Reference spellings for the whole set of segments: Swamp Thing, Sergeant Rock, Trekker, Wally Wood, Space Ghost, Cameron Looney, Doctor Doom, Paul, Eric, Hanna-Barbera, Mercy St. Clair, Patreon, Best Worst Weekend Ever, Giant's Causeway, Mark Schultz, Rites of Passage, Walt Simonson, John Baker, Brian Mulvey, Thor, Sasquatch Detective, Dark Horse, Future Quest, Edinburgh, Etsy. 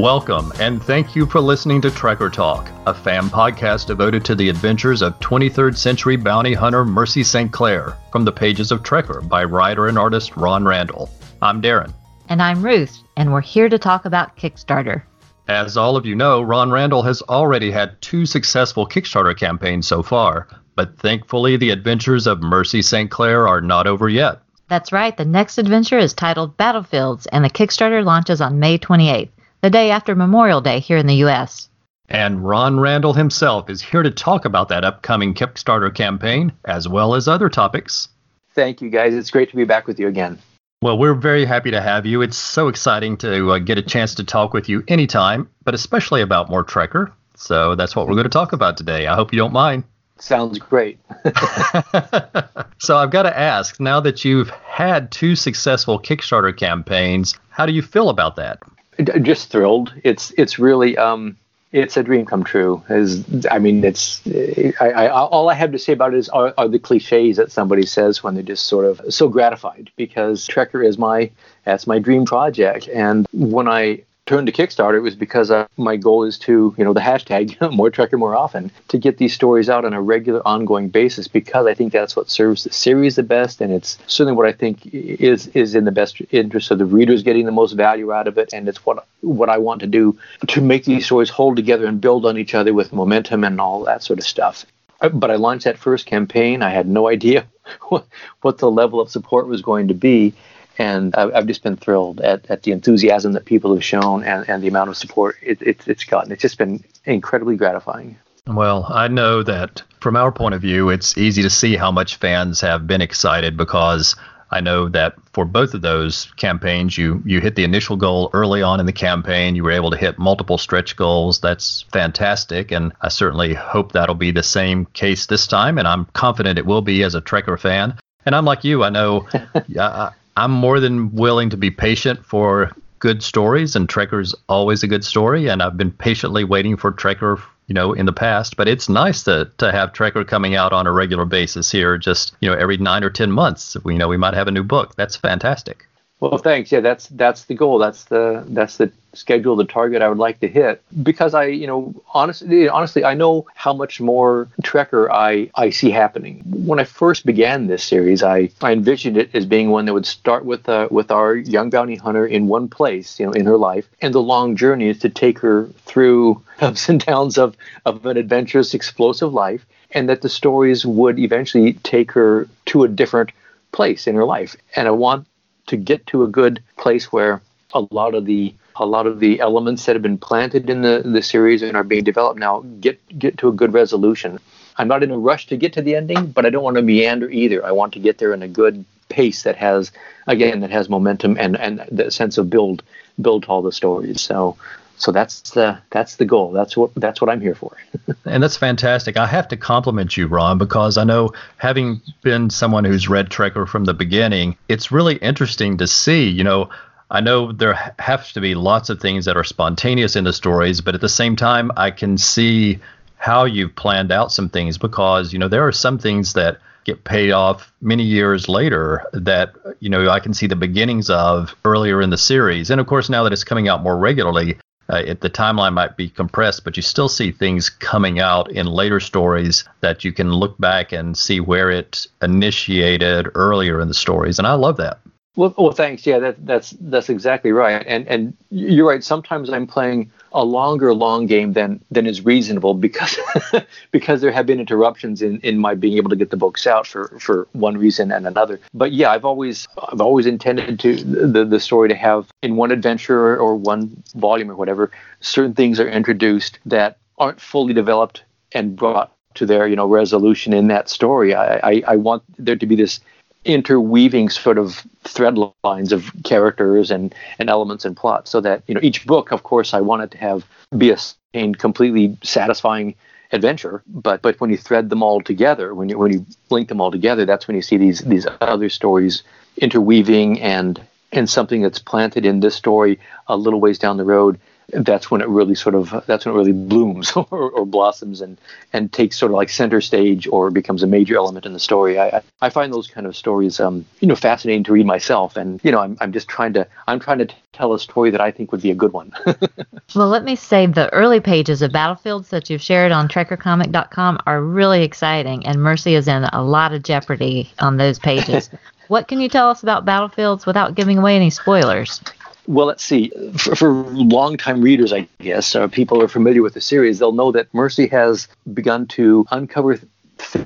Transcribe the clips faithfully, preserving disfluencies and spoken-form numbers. Welcome, and thank you for listening to Trekker Talk, a fan podcast devoted to the adventures of twenty-third century bounty hunter Mercy Saint Clair, from the pages of Trekker by writer and artist Ron Randall. I'm Darren. And I'm Ruth, and we're here to talk about Kickstarter. As all of you know, Ron Randall has already had two successful Kickstarter campaigns so far, but thankfully the adventures of Mercy Saint Clair are not over yet. That's right, the next adventure is titled Battlefields, and the Kickstarter launches on May twenty-eighth, the day after Memorial Day here in the U S. And Ron Randall himself is here to talk about that upcoming Kickstarter campaign, as well as other topics. Thank you, guys. It's great to be back with you again. Well, we're very happy to have you. It's so exciting to uh, get a chance to talk with you anytime, but especially about more Trekker. So that's what we're going to talk about today. I hope you don't mind. Sounds great. So I've got to ask, now that you've had two successful Kickstarter campaigns, how do you feel about that? Just thrilled. It's it's really, um, it's a dream come true. Is I mean, it's I, I, all I have to say about it is are, are the cliches that somebody says when they're just sort of so gratified, because Trekker is my, that's my dream project. And when I turned to Kickstarter, it was because uh, my goal is to, you know, the hashtag, more Trekker more often, to get these stories out on a regular, ongoing basis, because I think that's what serves the series the best, and it's certainly what I think is is in the best interest of the readers getting the most value out of it, and it's what what I want to do to make these stories hold together and build on each other with momentum and all that sort of stuff. But I launched that first campaign. I had no idea what, what the level of support was going to be. And I've just been thrilled at, at the enthusiasm that people have shown and, and the amount of support it, it, it's gotten. It's just been incredibly gratifying. Well, I know that from our point of view, it's easy to see how much fans have been excited, because I know that for both of those campaigns, you, you hit the initial goal early on in the campaign. You were able to hit multiple stretch goals. That's fantastic. And I certainly hope that'll be the same case this time. And I'm confident it will be as a Trekker fan. And I'm like you. I know... I, I'm more than willing to be patient for good stories, and Trekker's always a good story, and I've been patiently waiting for Trekker, you know, in the past, but it's nice to to have Trekker coming out on a regular basis here, just, you know, every nine or ten months. We, you know, we might have a new book. That's fantastic. Well, thanks. Yeah, that's that's the goal. That's the that's the schedule, the target I would like to hit. Because I, you know, honestly, honestly, I know how much more Trekker I, I see happening. When I first began this series, I, I envisioned it as being one that would start with uh, with our young bounty hunter in one place, you know, in her life, and the long journey is to take her through ups and downs of, of an adventurous, explosive life, and that the stories would eventually take her to a different place in her life. And I want to get to a good place where a lot of the a lot of the elements that have been planted in the, the series and are being developed now get get to a good resolution. I'm not in a rush to get to the ending, but I don't want to meander either. I want to get there in a good pace that has, again, that has momentum and, and the sense of build build all the stories. So so that's the that's the goal. That's what that's what I'm here for. And that's fantastic. I have to compliment you, Ron, because I know, having been someone who's read Trekker from the beginning, it's really interesting to see. You know, I know there have to be lots of things that are spontaneous in the stories, but at the same time, I can see how you've planned out some things, because, you know, there are some things that get paid off many years later that, you know, I can see the beginnings of earlier in the series. And of course, now that it's coming out more regularly, Uh, it, the timeline might be compressed, but you still see things coming out in later stories that you can look back and see where it initiated earlier in the stories. And I love that. Well, well thanks. Yeah, that, that's that's exactly right. And and you're right. Sometimes I'm playing a longer long game than than is reasonable, because because there have been interruptions in, in my being able to get the books out for, for one reason and another. But yeah, I've always I've always intended to the, the story to have, in one adventure or one volume or whatever, certain things are introduced that aren't fully developed and brought to their, you know, resolution in that story. I I, I want there to be this interweaving sort of thread lines of characters and, and elements and plot, so that, you know, each book, of course, I wanted to have be a, a completely satisfying adventure. But but when you thread them all together, when you when you link them all together, that's when you see these these other stories interweaving and and something that's planted in this story a little ways down the road that's when it really sort of that's when it really blooms or, or blossoms and and takes sort of like center stage or becomes a major element in the story. I I find those kind of stories um you know fascinating to read myself, and you know I'm I'm just trying to I'm trying to tell a story that I think would be a good one. Well, let me say the early pages of Battlefields that you've shared on Trekker Comic dot com are really exciting, and Mercy is in a lot of jeopardy on those pages. What can you tell us about Battlefields without giving away any spoilers? Well, let's see. For, for long-time readers, I guess, or people who are familiar with the series, they'll know that Mercy has begun to uncover th-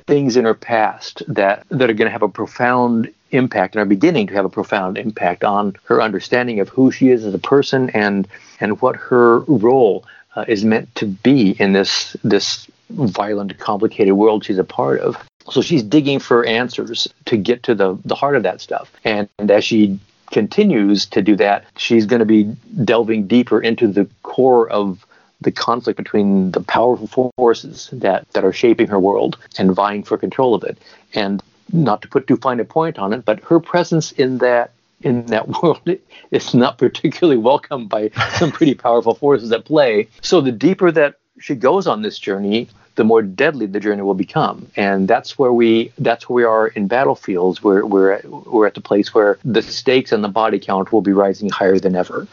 things in her past that, that are going to have a profound impact and are beginning to have a profound impact on her understanding of who she is as a person and and what her role uh, is meant to be in this this violent, complicated world she's a part of. So she's digging for answers to get to the, the heart of that stuff. And, and as she continues to do that, she's going to be delving deeper into the core of the conflict between the powerful forces that, that are shaping her world and vying for control of it. And not to put too fine a point on it, but her presence in that in that world is not particularly welcomed by some pretty powerful forces at play. So the deeper that she goes on this journey, the more deadly the journey will become, and that's where we that's where we are in Battlefields. We're we're we're at the place where the stakes and the body count will be rising higher than ever.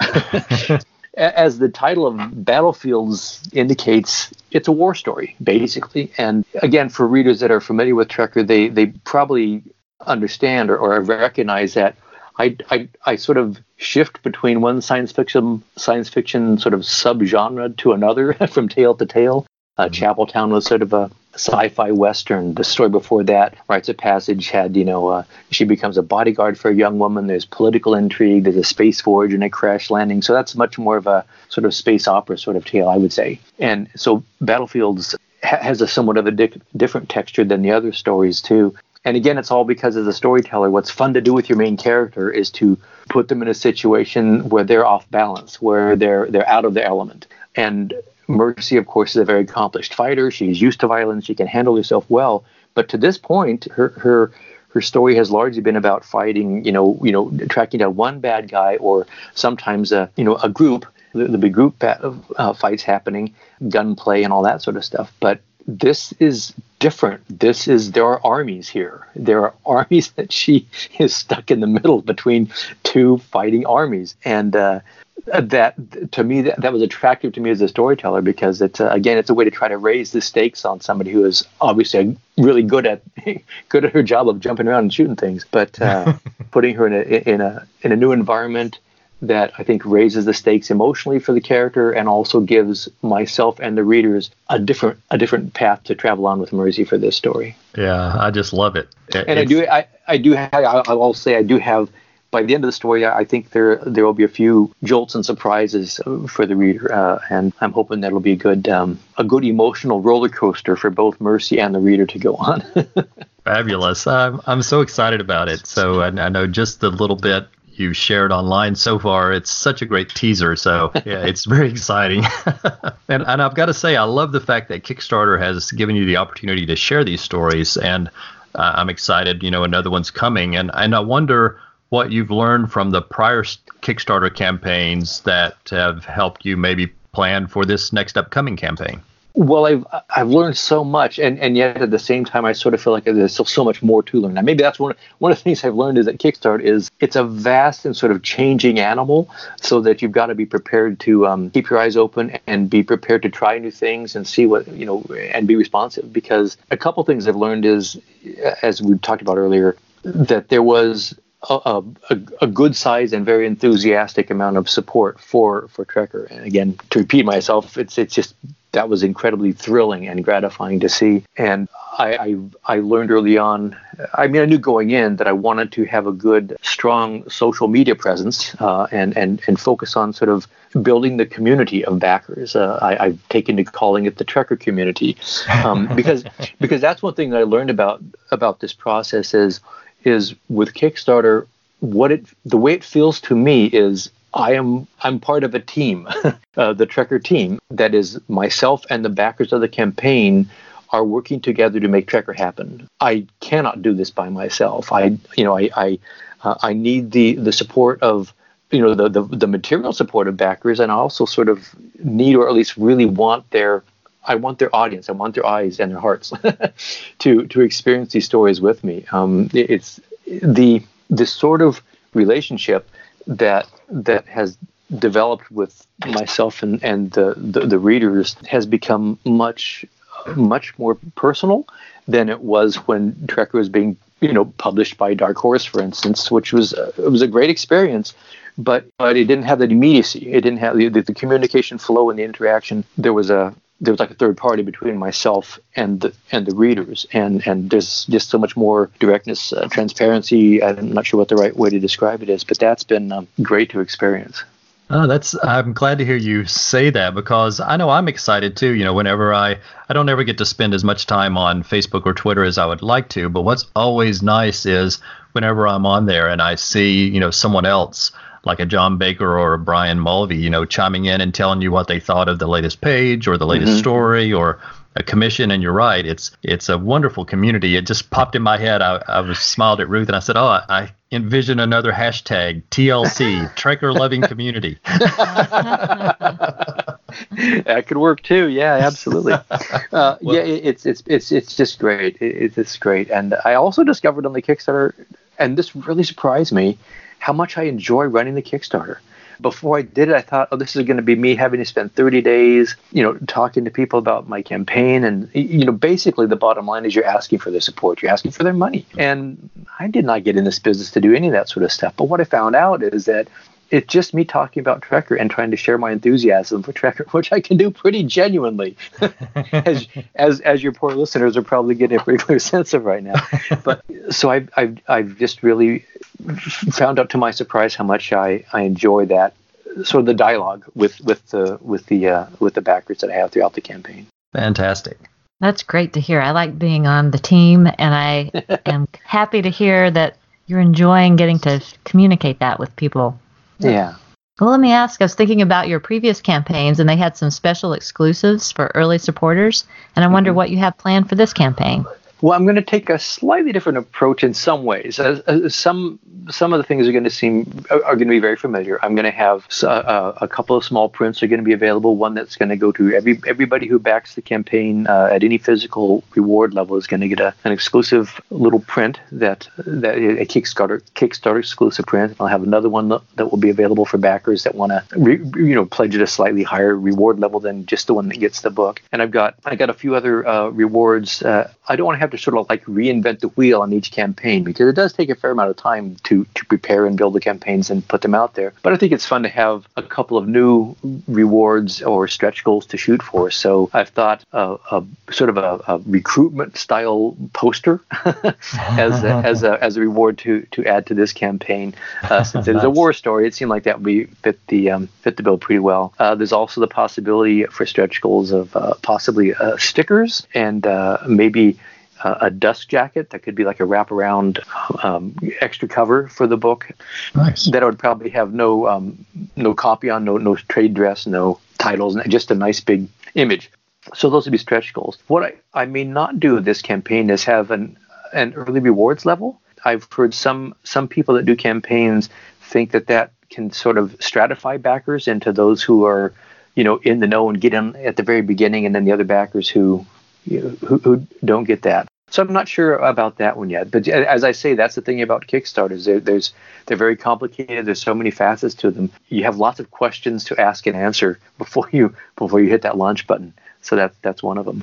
As the title of Battlefields indicates, it's a war story basically. And again, for readers that are familiar with Trekker, they they probably understand or, or recognize that I, I I sort of shift between one science fiction science fiction sort of subgenre to another from tale to tale. Uh, Chapeltown was sort of a sci-fi western. The story before that, Rites of Passage, had, you know, uh, she becomes a bodyguard for a young woman. There's political intrigue. There's a space voyage and a crash landing. So that's much more of a sort of space opera sort of tale, I would say. And so Battlefields ha- has a somewhat of a di- different texture than the other stories, too. And again, it's all because as a storyteller, what's fun to do with your main character is to put them in a situation where they're off balance, where they're they're out of their element. And Mercy, of course, is a very accomplished fighter. She's used to violence. She can handle herself well. But to this point, her her her story has largely been about fighting, you know, you know, tracking down one bad guy or sometimes a you know a group. The, the big group uh, fights happening, gunplay, and all that sort of stuff. But this is different. This is there are armies here. There are armies that she is stuck in the middle between two fighting armies, and uh, that to me that, that was attractive to me as a storyteller, because it's uh, again it's a way to try to raise the stakes on somebody who is obviously really good at good at her job of jumping around and shooting things, but uh, putting her in a in a in a new environment that I think raises the stakes emotionally for the character and also gives myself and the readers a different a different path to travel on with Mercy for this story. Yeah, I just love it. it and I do I I do have, I'll say I do have. By the end of the story, I think there there will be a few jolts and surprises for the reader, uh, and I'm hoping that'll be a good um, a good emotional roller coaster for both Mercy and the reader to go on. Fabulous! I'm I'm so excited about it. So I, I know just the little bit you shared online so far, it's such a great teaser. So yeah, it's very exciting. and, and I've got to say, I love the fact that Kickstarter has given you the opportunity to share these stories, and uh, I'm excited. You know, another one's coming, and and I wonder what you've learned from the prior Kickstarter campaigns that have helped you maybe plan for this next upcoming campaign. Well, I've I've learned so much, and, and yet at the same time, I sort of feel like there's still so much more to learn. Now, maybe that's one one of the things I've learned is that Kickstarter is it's a vast and sort of changing animal, so that you've got to be prepared to um, keep your eyes open and be prepared to try new things and see what you know and be responsive. Because a couple things I've learned is, as we talked about earlier, that there was A, a, a good size and very enthusiastic amount of support for, for Trekker. And again, to repeat myself, it's it's just that was incredibly thrilling and gratifying to see. And I, I I learned early on, I mean, I knew going in that I wanted to have a good, strong social media presence uh, and, and, and focus on sort of building the community of backers. Uh, I, I've taken to calling it the Trekker community um, because because that's one thing that I learned about about this process is is with Kickstarter, what it the way it feels to me is I am I'm part of a team, uh, the Trekker team. That is, myself and the backers of the campaign are working together to make Trekker happen. I cannot do this by myself. I you know I I, uh, I need the the support of you know, the, the, the material support of backers, and also sort of need, or at least really want their, I want their audience, I want their eyes and their hearts to, to experience these stories with me. Um, it, it's the, the sort of relationship that, that has developed with myself and, and the, the, the readers has become much, much more personal than it was when Trekker was being, you know, published by Dark Horse, for instance, which was, uh, it was a great experience, but, but it didn't have that immediacy. It didn't have the, the communication flow and the interaction. There was a, there was like a third party between myself and the, and the readers. And, and there's just so much more directness, uh, transparency. I'm not sure what the right way to describe it is, but that's been um, great to experience. Oh, that's, I'm glad to hear you say that, because I know I'm excited too. You know, whenever I, I don't ever get to spend as much time on Facebook or Twitter as I would like to, but what's always nice is whenever I'm on there and I see, you know, someone else like a John Baker or a Brian Mulvey, you know, chiming in and telling you what they thought of the latest page or the latest mm-hmm. story or a commission. And you're right. It's, it's a wonderful community. It just popped in my head. I, I was smiled at Ruth and I said, oh, I, I envision another hashtag T L C, Trekker loving community. That could work too. Yeah, absolutely. Uh, well, yeah, it, it's, it's, it's, it's just great. It, it's great. And I also discovered on the Kickstarter, and this really surprised me, how much I enjoy running the Kickstarter. Before I did it, I thought, oh, this is going to be me having to spend thirty days, you know, talking to people about my campaign. And, you know, basically the bottom line is you're asking for their support. You're asking for their money. And I did not get in this business to do any of that sort of stuff. But what I found out is that it's just me talking about Trekker and trying to share my enthusiasm for Trekker, which I can do pretty genuinely, as, as as your poor listeners are probably getting a pretty clear sense of right now. But so I've, I've, I've just really found out to my surprise how much I, I enjoy that sort of the dialogue with, with the with the uh, with the backers that I have throughout the campaign. Fantastic. That's great to hear. I like being on the team, and I am happy to hear that you're enjoying getting to communicate that with people. Yeah. Well, let me ask, I was thinking about your previous campaigns, and they had some special exclusives for early supporters, and I wonder mm-hmm. what you have planned for this campaign. Well, I'm going to take a slightly different approach in some ways. Uh, some some of the things are going to seem are going to be very familiar. I'm going to have a, a couple of small prints are going to be available. One that's going to go to every everybody who backs the campaign uh, at any physical reward level is going to get a, an exclusive little print that that a Kickstarter Kickstarter exclusive print. I'll have another one that will be available for backers that want to re, you know pledge at a slightly higher reward level than just the one that gets the book. And I've got I got a few other uh, rewards. Uh, I don't want to have to sort of like reinvent the wheel on each campaign, because it does take a fair amount of time to to prepare and build the campaigns and put them out there. But I think it's fun to have a couple of new rewards or stretch goals to shoot for. So I've thought a, a sort of a, a recruitment style poster as a, as a as a reward to to add to this campaign. Uh, since it is a war story, it seemed like that would fit the um, fit the bill pretty well. Uh, there's also the possibility for stretch goals of uh, possibly uh, stickers and uh, maybe. Uh, a dust jacket that could be like a wraparound um, extra cover for the book. Nice. That I would probably have no um, no copy on, no no trade dress, no titles, just a nice big image. So those would be stretch goals. What I, I may not do with this campaign is have an an early rewards level. I've heard some some people that do campaigns think that that can sort of stratify backers into those who are, you know, in the know and get in at the very beginning, and then the other backers who you know, who, who don't get that. So I'm not sure about that one yet. But as I say, that's the thing about Kickstarters. They're, there's, they're very complicated. There's so many facets to them. You have lots of questions to ask and answer before you before you hit that launch button. So that's, that's one of them.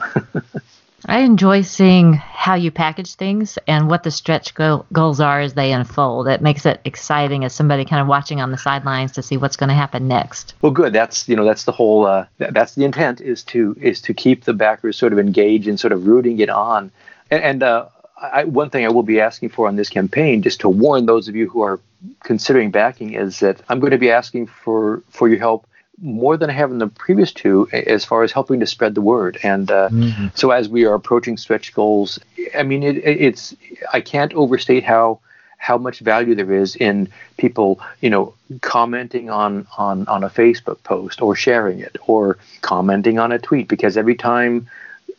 I enjoy seeing how you package things and what the stretch go- goals are as they unfold. It makes it exciting as somebody kind of watching on the sidelines to see what's going to happen next. Well, good. That's, you know, that's the whole, uh, th- that's the intent is to, is to keep the backers sort of engaged and sort of rooting it on. And, and uh, I, one thing I will be asking for on this campaign, just to warn those of you who are considering backing, is that I'm going to be asking for, for your help more than I have in the previous two, as far as helping to spread the word. And uh, mm-hmm. so as we are approaching stretch goals, I mean, it, it's I can't overstate how how much value there is in people, you know, commenting on, on, on a Facebook post or sharing it or commenting on a tweet, because every time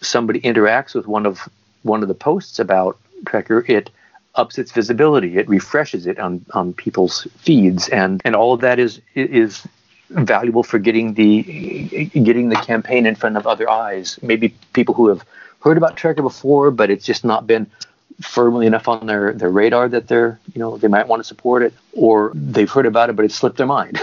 somebody interacts with one of one of the posts about Trekker, it ups its visibility. It refreshes it on, on people's feeds. And, and all of that is, is valuable for getting the, getting the campaign in front of other eyes. Maybe people who have heard about Trekker before, but it's just not been firmly enough on their, their radar that they're, you know, they might want to support it, or they've heard about it, but it slipped their mind.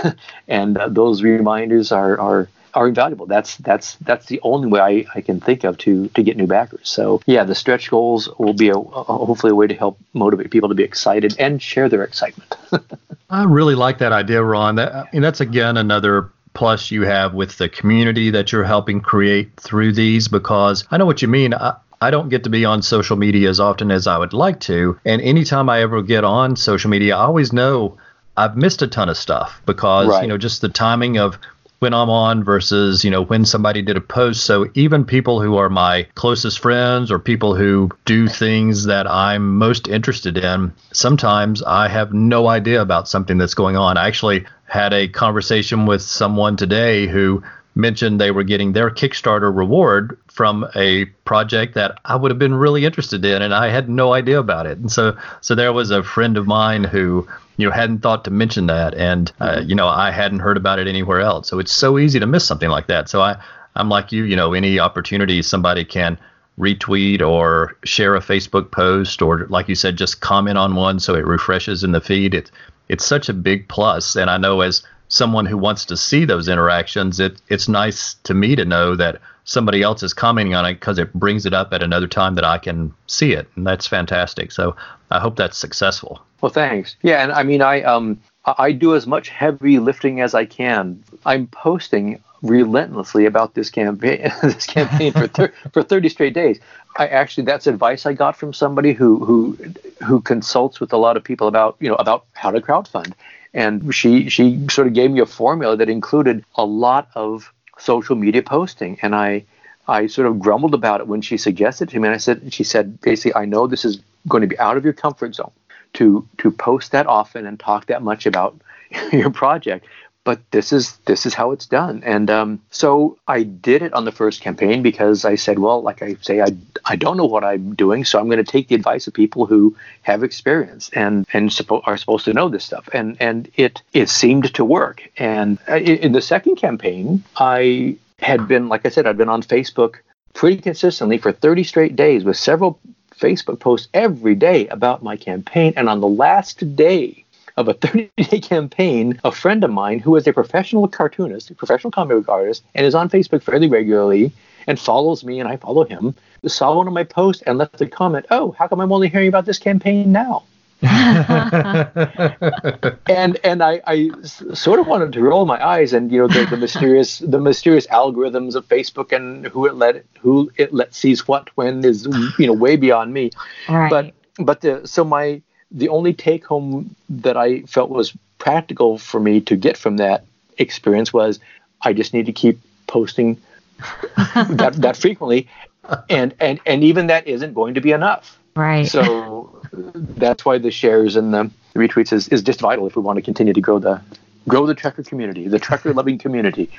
And uh, those reminders are, are, are invaluable. That's that's that's the only way I, I can think of to to get new backers. So yeah, the stretch goals will be a, a hopefully a way to help motivate people to be excited and share their excitement. I really like that idea, Ron. That, I mean, that's again another plus you have with the community that you're helping create through these, because I know what you mean. I, I don't get to be on social media as often as I would like to, and anytime I ever get on social media, I always know I've missed a ton of stuff because right. you know just the timing of when I'm on versus, you know, when somebody did a post. So even people who are my closest friends or people who do things that I'm most interested in, sometimes I have no idea about something that's going on. I actually had a conversation with someone today who mentioned they were getting their Kickstarter reward from a project that I would have been really interested in, and I had no idea about it. And so, so there was a friend of mine who, you know, hadn't thought to mention that, and uh, you know, I hadn't heard about it anywhere else. So it's so easy to miss something like that. So I, I'm like you, you know, any opportunity somebody can retweet or share a Facebook post, or like you said, just comment on one so it refreshes in the feed. It, it's such a big plus, and I know as someone who wants to see those interactions, it it's nice to me to know that somebody else is commenting on it because it brings it up at another time that I can see it, and that's fantastic. So I hope that's successful. Well, thanks. Yeah, and I mean, I um I do as much heavy lifting as I can. I'm posting relentlessly about this campaign, this campaign for thir- for thirty straight days. I actually, that's advice I got from somebody who who who consults with a lot of people about you know about how to crowdfund. And she she sort of gave me a formula that included a lot of social media posting. And I I sort of grumbled about it when she suggested to me. And I said, she said, basically, I know this is going to be out of your comfort zone to to post that often and talk that much about your project. But this is this is how it's done. And um, so I did it on the first campaign because I said, well, like I say, I, I don't know what I'm doing. So I'm going to take the advice of people who have experience and, and suppo- are supposed to know this stuff. And and it, it seemed to work. And in the second campaign, I had been, like I said, I'd been on Facebook pretty consistently for thirty straight days with several Facebook posts every day about my campaign. And on the last day of a thirty-day campaign, a friend of mine who is a professional cartoonist, a professional comic book artist, and is on Facebook fairly regularly and follows me and I follow him, saw one of my posts and left a comment, "Oh, how come I'm only hearing about this campaign now?" and and I, I sort of wanted to roll my eyes, and you know the, the mysterious the mysterious algorithms of Facebook and who it let who it let sees what when is you know way beyond me. Right. But but the, so my the only take home that I felt was practical for me to get from that experience was I just need to keep posting that that frequently. And, and, and even that isn't going to be enough. Right. So that's why the shares and the retweets is, is just vital if we want to continue to grow the grow the Trekker community, the Trekker loving community.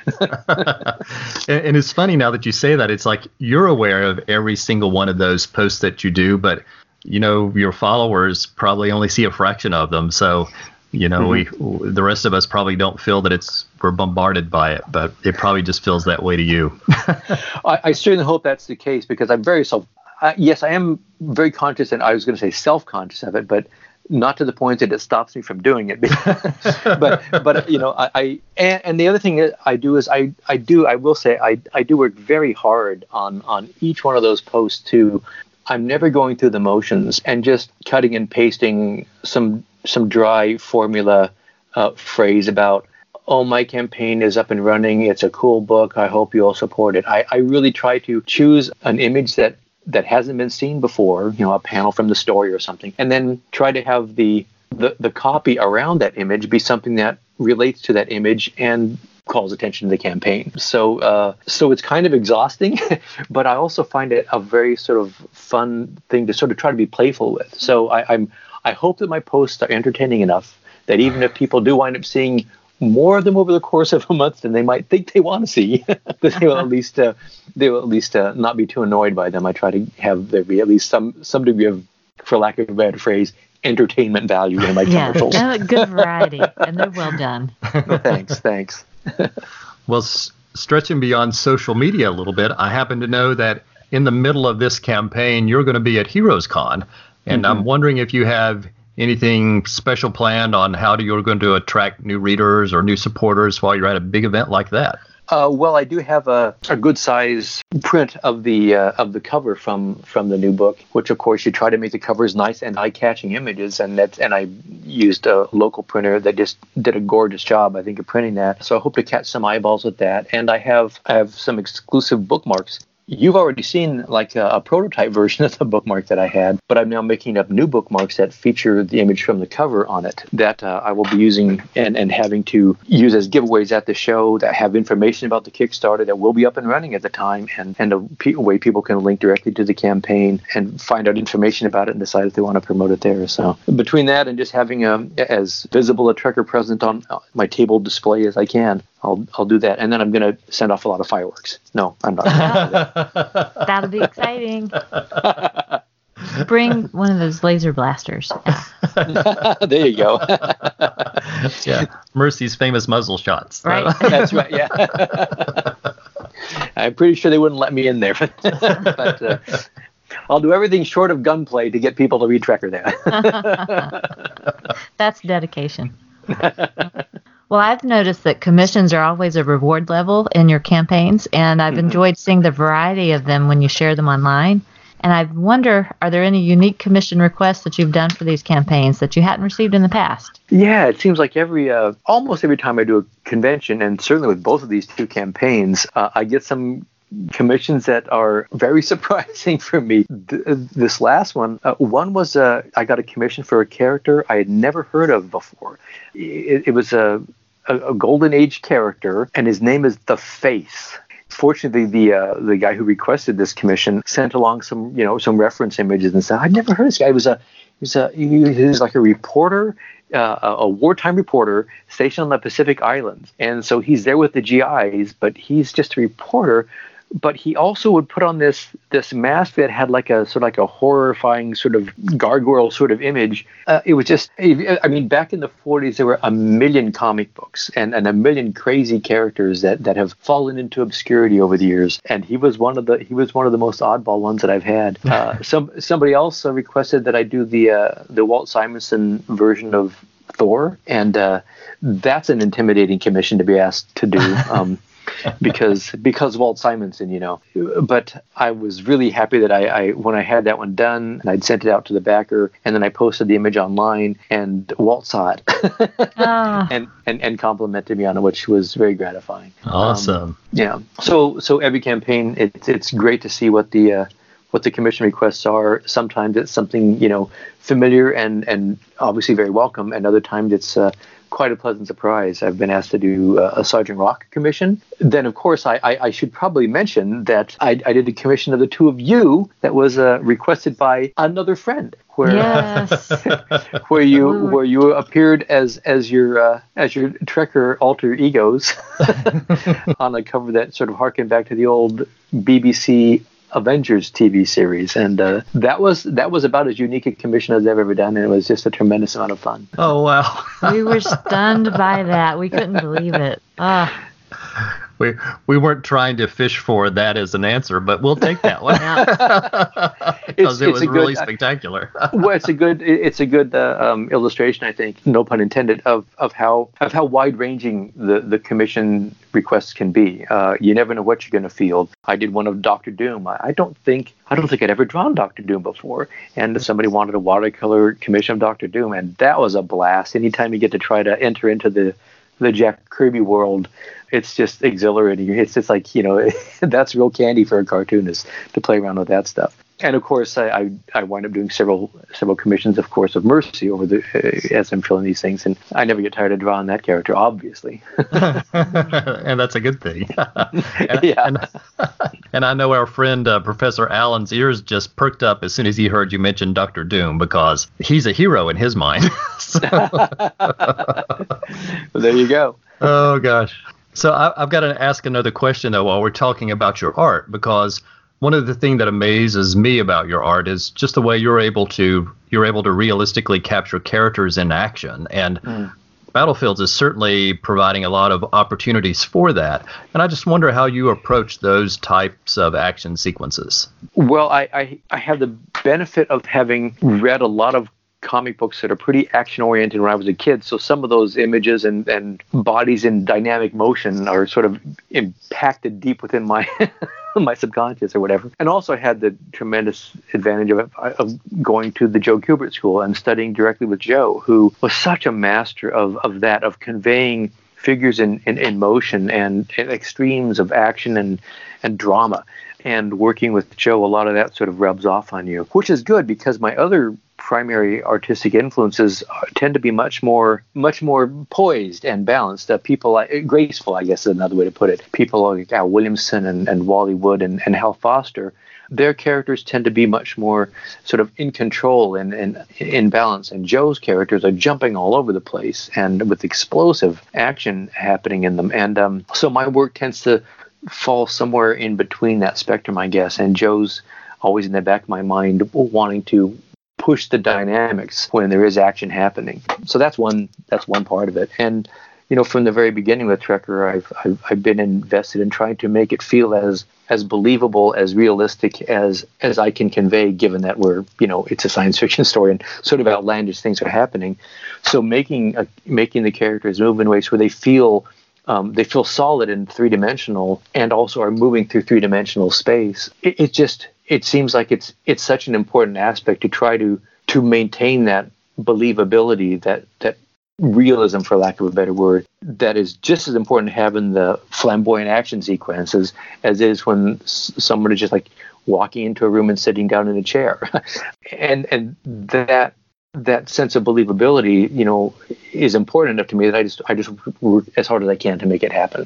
and, and it's funny now that you say that, it's like you're aware of every single one of those posts that you do, but you know, your followers probably only see a fraction of them. So, you know, mm-hmm. we the rest of us probably don't feel that it's we're bombarded by it, but it probably just feels that way to you. I, I certainly hope that's the case, because I'm very self. Uh, yes, I am very conscious, and I was going to say self-conscious of it, but not to the point that it stops me from doing it. but but you know, I, I and, and the other thing that I do is I I do I will say I I do work very hard on on each one of those posts to. I'm never going through the motions and just cutting and pasting some some dry formula uh, phrase about, oh, my campaign is up and running. It's a cool book. I hope you all support it. I, I really try to choose an image that, that hasn't been seen before, you know, a panel from the story or something, and then try to have the, the, the copy around that image be something that relates to that image and calls attention to the campaign. So uh, so it's kind of exhausting, but I also find it a very sort of fun thing to sort of try to be playful with. So I, I'm I hope that my posts are entertaining enough that even if people do wind up seeing more of them over the course of a month than they might think they want to see, they will at least uh, they will at least uh, not be too annoyed by them. I try to have there be at least some some degree of for lack of a better phrase, entertainment value in my commercials. Yeah, good variety, and they're well done. Thanks, thanks. Well, s- stretching beyond social media a little bit, I happen to know that in the middle of this campaign, you're going to be at Heroes Con, and mm-hmm. I'm wondering if you have anything special planned on how you're going to attract new readers or new supporters while you're at a big event like that. Uh, well, I do have a, a good size print of the uh, of the cover from, from the new book, which, of course, you try to make the covers nice and eye-catching images, and that's, and I used a local printer that just did a gorgeous job, I think, of printing that. So I hope to catch some eyeballs with that, and I have I have some exclusive bookmarks. You've already seen like a, a prototype version of the bookmark that I had, but I'm now making up new bookmarks that feature the image from the cover on it that uh, I will be using and, and having to use as giveaways at the show that have information about the Kickstarter that will be up and running at the time, and, and a p- way people can link directly to the campaign and find out information about it and decide if they want to promote it there. So between that and just having a, as visible a Trekker present on my table display as I can, I'll I'll do that, and then I'm going to send off a lot of fireworks. No, I'm not. That. That'll be exciting. Bring one of those laser blasters. There you go. Yeah, Mercy's famous muzzle shots. So. Right. That's right. Yeah. I'm pretty sure they wouldn't let me in there, but uh, I'll do everything short of gunplay to get people to read Trekker there. That's dedication. Well, I've noticed that commissions are always a reward level in your campaigns, and I've enjoyed seeing the variety of them when you share them online. And I wonder, are there any unique commission requests that you've done for these campaigns that you hadn't received in the past? Yeah, it seems like every, uh, almost every time I do a convention, and certainly with both of these two campaigns, uh, I get some commissions that are very surprising for me. Th- this last one, uh, one was uh, I got a commission for a character I had never heard of before. It, it was a, a, a Golden Age character, and his name is The Face. Fortunately, the uh, the guy who requested this commission sent along some you know some reference images and said, "I've never heard of this guy. He was a he was a he was like a reporter." Uh, a, a wartime reporter stationed on the Pacific Islands. And so he's there with the G Is, but he's just a reporter. But he also would put on this this mask that had like a sort of like a horrifying sort of gargoyle sort of image. Uh, it was just, I mean, back in the forties, there were a million comic books and, and a million crazy characters that, that have fallen into obscurity over the years. And he was one of the he was one of the most oddball ones that I've had. Uh, some somebody else requested that I do the uh, the Walt Simonson version of Thor, and uh, that's an intimidating commission to be asked to do, um, because because Walt Simonson, you know. But I was really happy that I, I when I had that one done, and I'd sent it out to the backer, and then I posted the image online, and Walt saw it, ah. and, and and complimented me on it, which was very gratifying. Awesome. Um, yeah. So so every campaign, it's it's great to see what the. Uh, what the commission requests are. Sometimes it's something, you know, familiar and, and obviously very welcome. And other times it's uh, quite a pleasant surprise. I've been asked to do uh, a Sergeant Rock commission. Then, of course, I, I, I should probably mention that I, I did a commission of the two of you that was uh, requested by another friend. Where, yes. where you Ooh. where you appeared as as your uh, as your Trekker alter egos on a cover that sort of harkened back to the old B B C Avengers T V series, and uh, that was that was about as unique a commission as I've ever done, and it was just a tremendous amount of fun. Oh wow! We were stunned by that. We couldn't believe it. Ah. We we weren't trying to fish for that as an answer, but we'll take that one because it was really good, spectacular. Well, it's a good it's a good uh, um, illustration, I think, no pun intended, of of how of how wide ranging the, the commission requests can be. Uh, you never know what you're going to field. I did one of Doctor Doom. I, I don't think I don't think I'd ever drawn Doctor Doom before, and somebody wanted a watercolor commission of Doctor Doom, and that was a blast. Anytime you get to try to enter into the the Jack Kirby world, it's just exhilarating. It's just like, you know, that's real candy for a cartoonist to play around with that stuff. And of course, I I, I wind up doing several several commissions, of course, of Mercy over the uh, as I'm filling these things, and I never get tired of drawing that character, obviously. And that's a good thing. and, yeah. And, and I know our friend uh, Professor Allen's ears just perked up as soon as he heard you mention Doctor Doom, because he's a hero in his mind. So. Well, there you go. Oh gosh. So I, I've got to ask another question though, while we're talking about your art, because one of the things that amazes me about your art is just the way you're able to you're able to realistically capture characters in action. And mm. Battlefields is certainly providing a lot of opportunities for that. And I just wonder how you approach those types of action sequences. Well, I, I, I have the benefit of having read a lot of comic books that are pretty action-oriented when I was a kid. So some of those images and, and bodies in dynamic motion are sort of impacted deep within my my subconscious or whatever. And also I had the tremendous advantage of, of going to the Joe Kubert School and studying directly with Joe, who was such a master of, of that, of conveying figures in, in, in motion and, and extremes of action and, and drama. And working with Joe, a lot of that sort of rubs off on you, which is good because my other primary artistic influences tend to be much more much more poised and balanced. Uh, people, uh, graceful, I guess is another way to put it. People like Al Williamson and, and Wally Wood and, and Hal Foster, their characters tend to be much more sort of in control and, and in balance. And Joe's characters are jumping all over the place and with explosive action happening in them. And um, so my work tends to fall somewhere in between that spectrum, I guess. And Joe's always in the back of my mind wanting to push the dynamics when there is action happening. So that's one that's one part of it. And, you know, from the very beginning with Trekker, I've, I've I've been invested in trying to make it feel as as believable, as realistic as as I can convey, given that we're, you know, it's a science fiction story and sort of outlandish things are happening. So making a, making the characters move in ways where they feel Um, they feel solid and three-dimensional and also are moving through three-dimensional space. It, it just it seems like it's it's such an important aspect to try to to maintain that believability, that that realism, for lack of a better word, that is just as important to have in the flamboyant action sequences as it is when s- someone is just like walking into a room and sitting down in a chair. and and that that sense of believability, you know, is important enough to me that I just I just work as hard as I can to make it happen.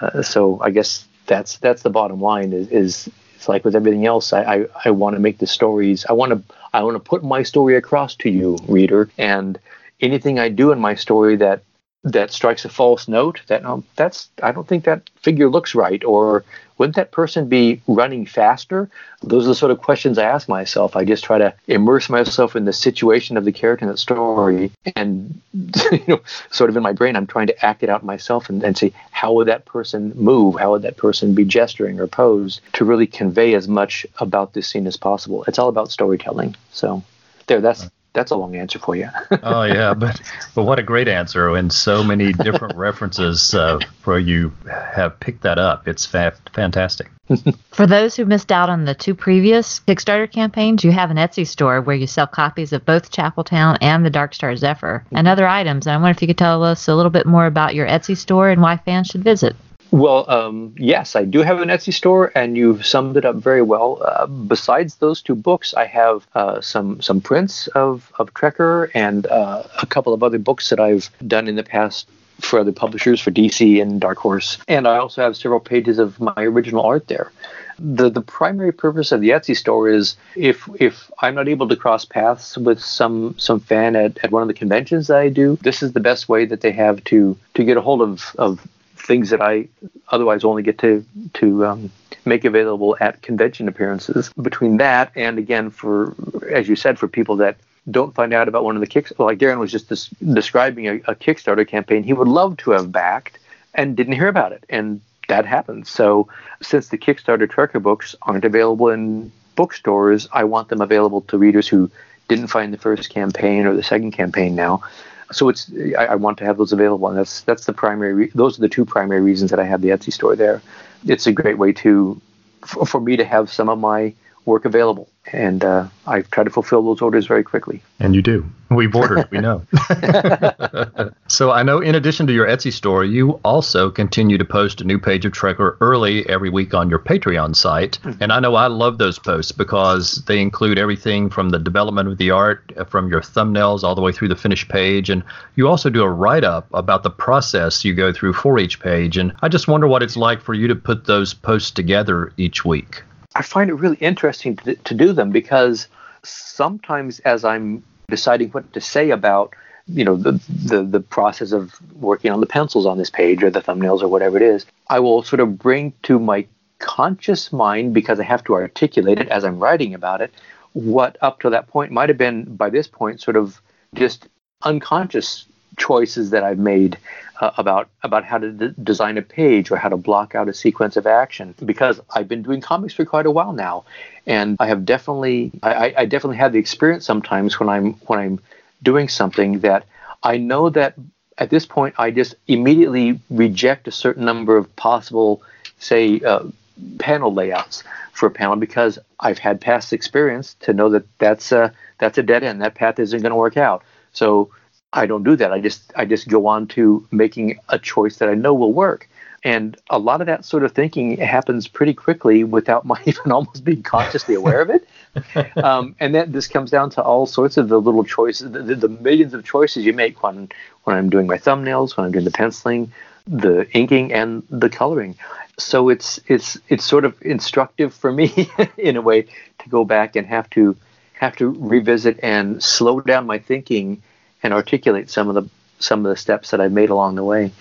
Uh, so I guess that's that's the bottom line. Is, is it's like with everything else, I I, I want to make the stories. I want to I want to put my story across to you, reader. And anything I do in my story that that strikes a false note, that um, that's I don't think that figure looks right, or wouldn't that person be running faster? Those are the sort of questions I ask myself. I just try to immerse myself in the situation of the character in that story, and, you know, sort of in my brain, I'm trying to act it out myself and, and say, how would that person move? How would that person be gesturing or pose to really convey as much about this scene as possible? It's all about storytelling. So there, that's that's a long answer for you. Oh, yeah, but but what a great answer, and so many different references uh, where you have picked that up. It's fa- fantastic. For those who missed out on the two previous Kickstarter campaigns, you have an Etsy store where you sell copies of both Chapeltown and the Dark Star Zephyr and other items. And I wonder if you could tell us a little bit more about your Etsy store and why fans should visit. Well, um, yes, I do have an Etsy store, and you've summed it up very well. Uh, besides those two books, I have uh, some some prints of, of Trekker and uh, a couple of other books that I've done in the past for other publishers, for D C and Dark Horse. And I also have several pages of my original art there. The the primary purpose of the Etsy store is if if I'm not able to cross paths with some some fan at, at one of the conventions that I do, this is the best way that they have to, to get a hold of, of things that I otherwise only get to to um, make available at convention appearances. Between that and, again, for, as you said, for people that don't find out about one of the Kickstarter, like Darren was just dis- describing a, a Kickstarter campaign he would love to have backed and didn't hear about it. And that happens. So since the Kickstarter Trekker books aren't available in bookstores, I want them available to readers who didn't find the first campaign or the second campaign now. So it's I, I want to have those available, and that's that's the primary. Re- those are the two primary reasons that I have the Etsy store there. It's a great way to f- for me to have some of my work available, and uh, I try to fulfill those orders very quickly. And you do. We've ordered. We know. So I know, in addition to your Etsy store, you also continue to post a new page of Trekker early every week on your Patreon site. Mm-hmm. And I know I love those posts because they include everything from the development of the art, from your thumbnails all the way through the finished page. And you also do a write-up about the process you go through for each page. And I just wonder what it's like for you to put those posts together each week. I find it really interesting to, to do them because sometimes as I'm deciding what to say about, you know, the, the the process of working on the pencils on this page or the thumbnails or whatever it is, I will sort of bring to my conscious mind, because I have to articulate it as I'm writing about it, what up to that point might have been, by this point, sort of just unconscious choices that I've made uh, about about how to d- design a page or how to block out a sequence of action, because I've been doing comics for quite a while now, and I have definitely I, I definitely have the experience sometimes when I'm when I'm doing something that I know that at this point I just immediately reject a certain number of possible, say, uh, panel layouts for a panel, because I've had past experience to know that that's a that's a dead end. That path isn't going to work out. So I don't do that. I just I just go on to making a choice that I know will work. And a lot of that sort of thinking happens pretty quickly without my even almost being consciously aware of it. Um, and that this comes down to all sorts of the little choices, the, the millions of choices you make when when I'm doing my thumbnails, when I'm doing the penciling, the inking, and the coloring. So it's it's it's sort of instructive for me in a way to go back and have to have to revisit and slow down my thinking and articulate some of the some of the steps that I've made along the way.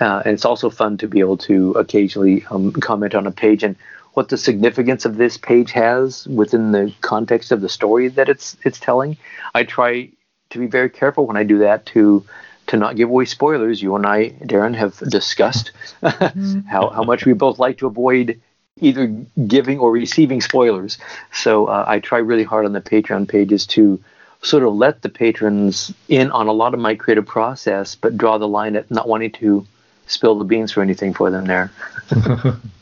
Uh, and it's also fun to be able to occasionally um, comment on a page and what the significance of this page has within the context of the story that it's it's telling. I try to be very careful when I do that to to not give away spoilers. You and I, Darren, have discussed how how much we both like to avoid either giving or receiving spoilers. So uh, I try really hard on the Patreon pages to sort of let the patrons in on a lot of my creative process, but draw the line at not wanting to spill the beans for anything for them there.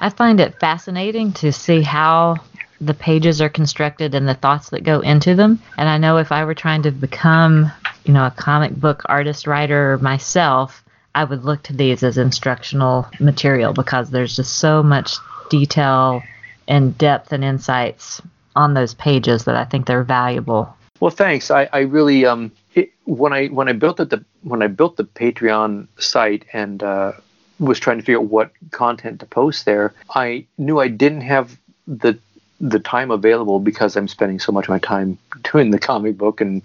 I find it fascinating to see how the pages are constructed and the thoughts that go into them. And I know if I were trying to become, you know, a comic book artist writer myself, I would look to these as instructional material, because there's just so much detail and depth and insights on those pages that I think they're valuable. Well, thanks. I, I really um, it, when I when I built it, the when I built the Patreon site and uh, was trying to figure out what content to post there, I knew I didn't have the the time available, because I'm spending so much of my time doing the comic book and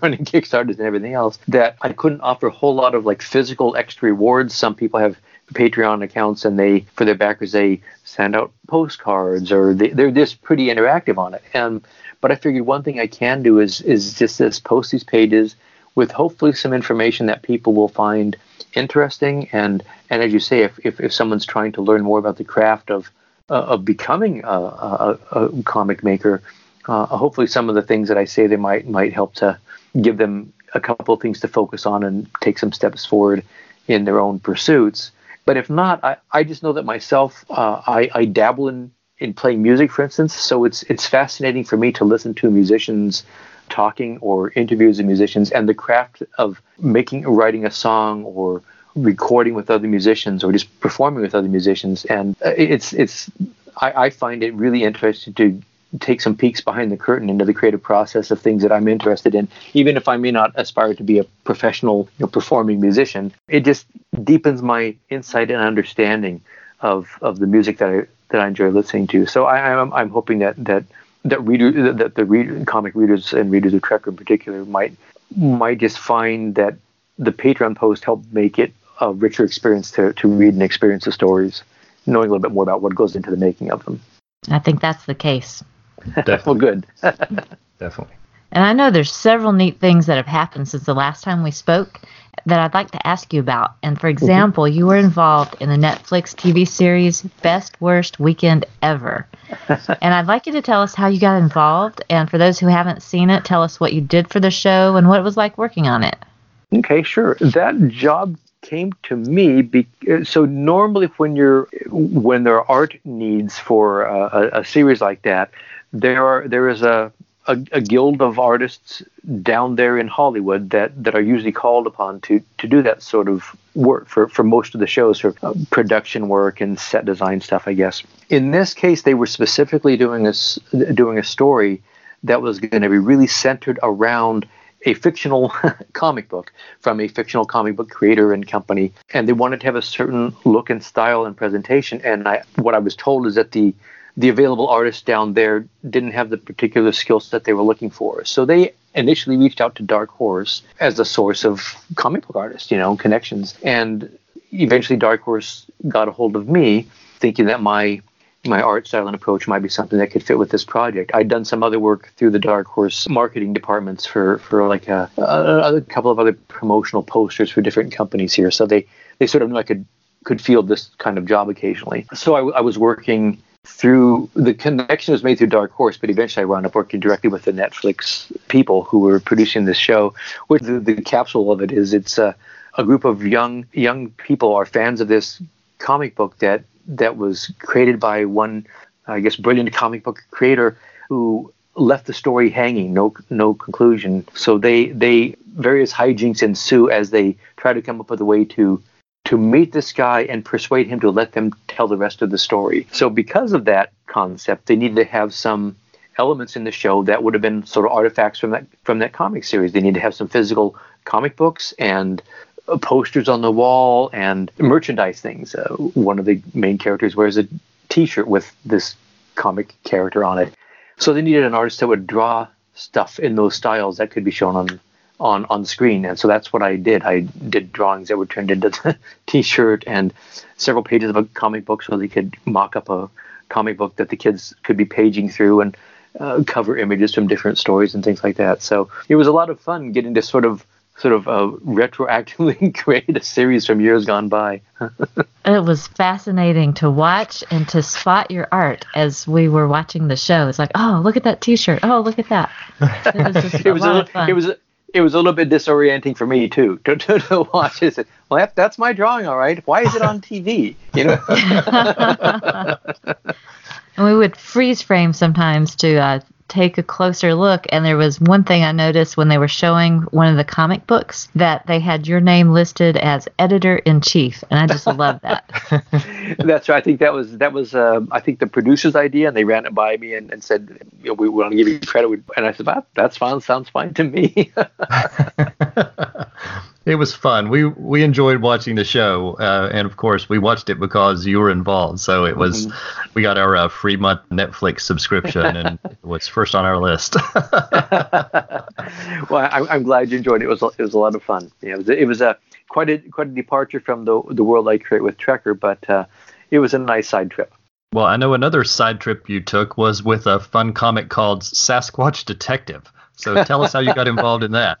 running Kickstarters and everything else, that I couldn't offer a whole lot of like physical extra rewards. Some people have Patreon accounts, and they, for their backers, they send out postcards, or they, they're just pretty interactive on it. And but I figured one thing I can do is is just this, post these pages with hopefully some information that people will find interesting. And, and as you say, if, if, if someone's trying to learn more about the craft of uh, of becoming a, a, a comic maker, uh, hopefully some of the things that I say they might might help to give them a couple of things to focus on and take some steps forward in their own pursuits. But if not, I, I just know that myself, uh, I, I dabble in in playing music, for instance, so it's it's fascinating for me to listen to musicians talking or interviews of musicians, and the craft of making writing a song or recording with other musicians or just performing with other musicians. And it's it's I, I find it really interesting to take some peeks behind the curtain into the creative process of things that I'm interested in, even if I may not aspire to be a professional, you know, performing musician. It just deepens my insight and understanding of of the music that I that I enjoy listening to. So I, I'm I'm hoping that that that reader that the reader, comic readers and readers of Trekker in particular might might just find that the Patreon post helped make it a richer experience to to read and experience the stories, knowing a little bit more about what goes into the making of them. I think that's the case. Well, good. Definitely. And I know there's several neat things that have happened since the last time we spoke that I'd like to ask you about. And for example, you were involved in the Netflix T V series Best Worst Weekend Ever. And I'd like you to tell us how you got involved. And for those who haven't seen it, tell us what you did for the show and what it was like working on it. Okay, sure. That job came to me. Be- so normally when you're when there are art needs for a, a, a series like that, there are there is a A, a guild of artists down there in Hollywood that, that are usually called upon to, to do that sort of work for, for most of the shows, for uh, production work and set design stuff, I guess. In this case, they were specifically doing a, doing a story that was going to be really centered around a fictional comic book from a fictional comic book creator and company. And they wanted to have a certain look and style and presentation. And I, what I was told is that the the available artists down there didn't have the particular skill set they were looking for. So they initially reached out to Dark Horse as a source of comic book artists, you know, connections. And eventually Dark Horse got a hold of me, thinking that my my art style and approach might be something that could fit with this project. I'd done some other work through the Dark Horse marketing departments for, for like a, a, a couple of other promotional posters for different companies here. So they, they sort of knew I could, could field this kind of job occasionally. So I, I was working through, the connection was made through Dark Horse, but eventually I wound up working directly with the Netflix people who were producing this show. Which the, the capsule of it is, it's a, a group of young young people are fans of this comic book that, that was created by one, I guess, brilliant comic book creator who left the story hanging, no no conclusion. So they they various hijinks ensue as they try to come up with a way to to meet this guy and persuade him to let them tell the rest of the story. So because of that concept, they needed to have some elements in the show that would have been sort of artifacts from that from that comic series. They needed to have some physical comic books and posters on the wall and merchandise things. Uh, one of the main characters wears a T-shirt with this comic character on it. So they needed an artist that would draw stuff in those styles that could be shown on on, on screen. And so that's what I did. I did drawings that were turned into the T-shirt and several pages of a comic book so they could mock up a comic book that the kids could be paging through, and uh, cover images from different stories and things like that. So it was a lot of fun getting to sort of sort of uh, retroactively created a series from years gone by. It was fascinating to watch and to spot your art as we were watching the show. It's like, oh, look at that T-shirt. Oh, look at that. It was just it a was lot a little, of fun. It was, it was a little bit disorienting for me, too, to, to, to watch it. Well, that, that's my drawing, all right. Why is it on T V? You know? And we would freeze frame sometimes to uh, take a closer look, and there was one thing I noticed when they were showing one of the comic books, that they had your name listed as editor-in-chief, and I just love that. That's right. I think that was that was uh, I think the producer's idea, and they ran it by me and, and said, you know, we want to give you credit, and I said, ah, that's fine, sounds fine to me. It was fun. We we enjoyed watching the show, uh, and of course, we watched it because you were involved. So it was, mm-hmm. we got our uh, free month Netflix subscription, and it was first on our list. Well, I, I'm glad you enjoyed it. It was it was a lot of fun. Yeah, it was it was a quite a quite a departure from the the world I create with Trekker, but uh, it was a nice side trip. Well, I know another side trip you took was with a fun comic called Sasquatch Detective. So tell us how you got involved in that.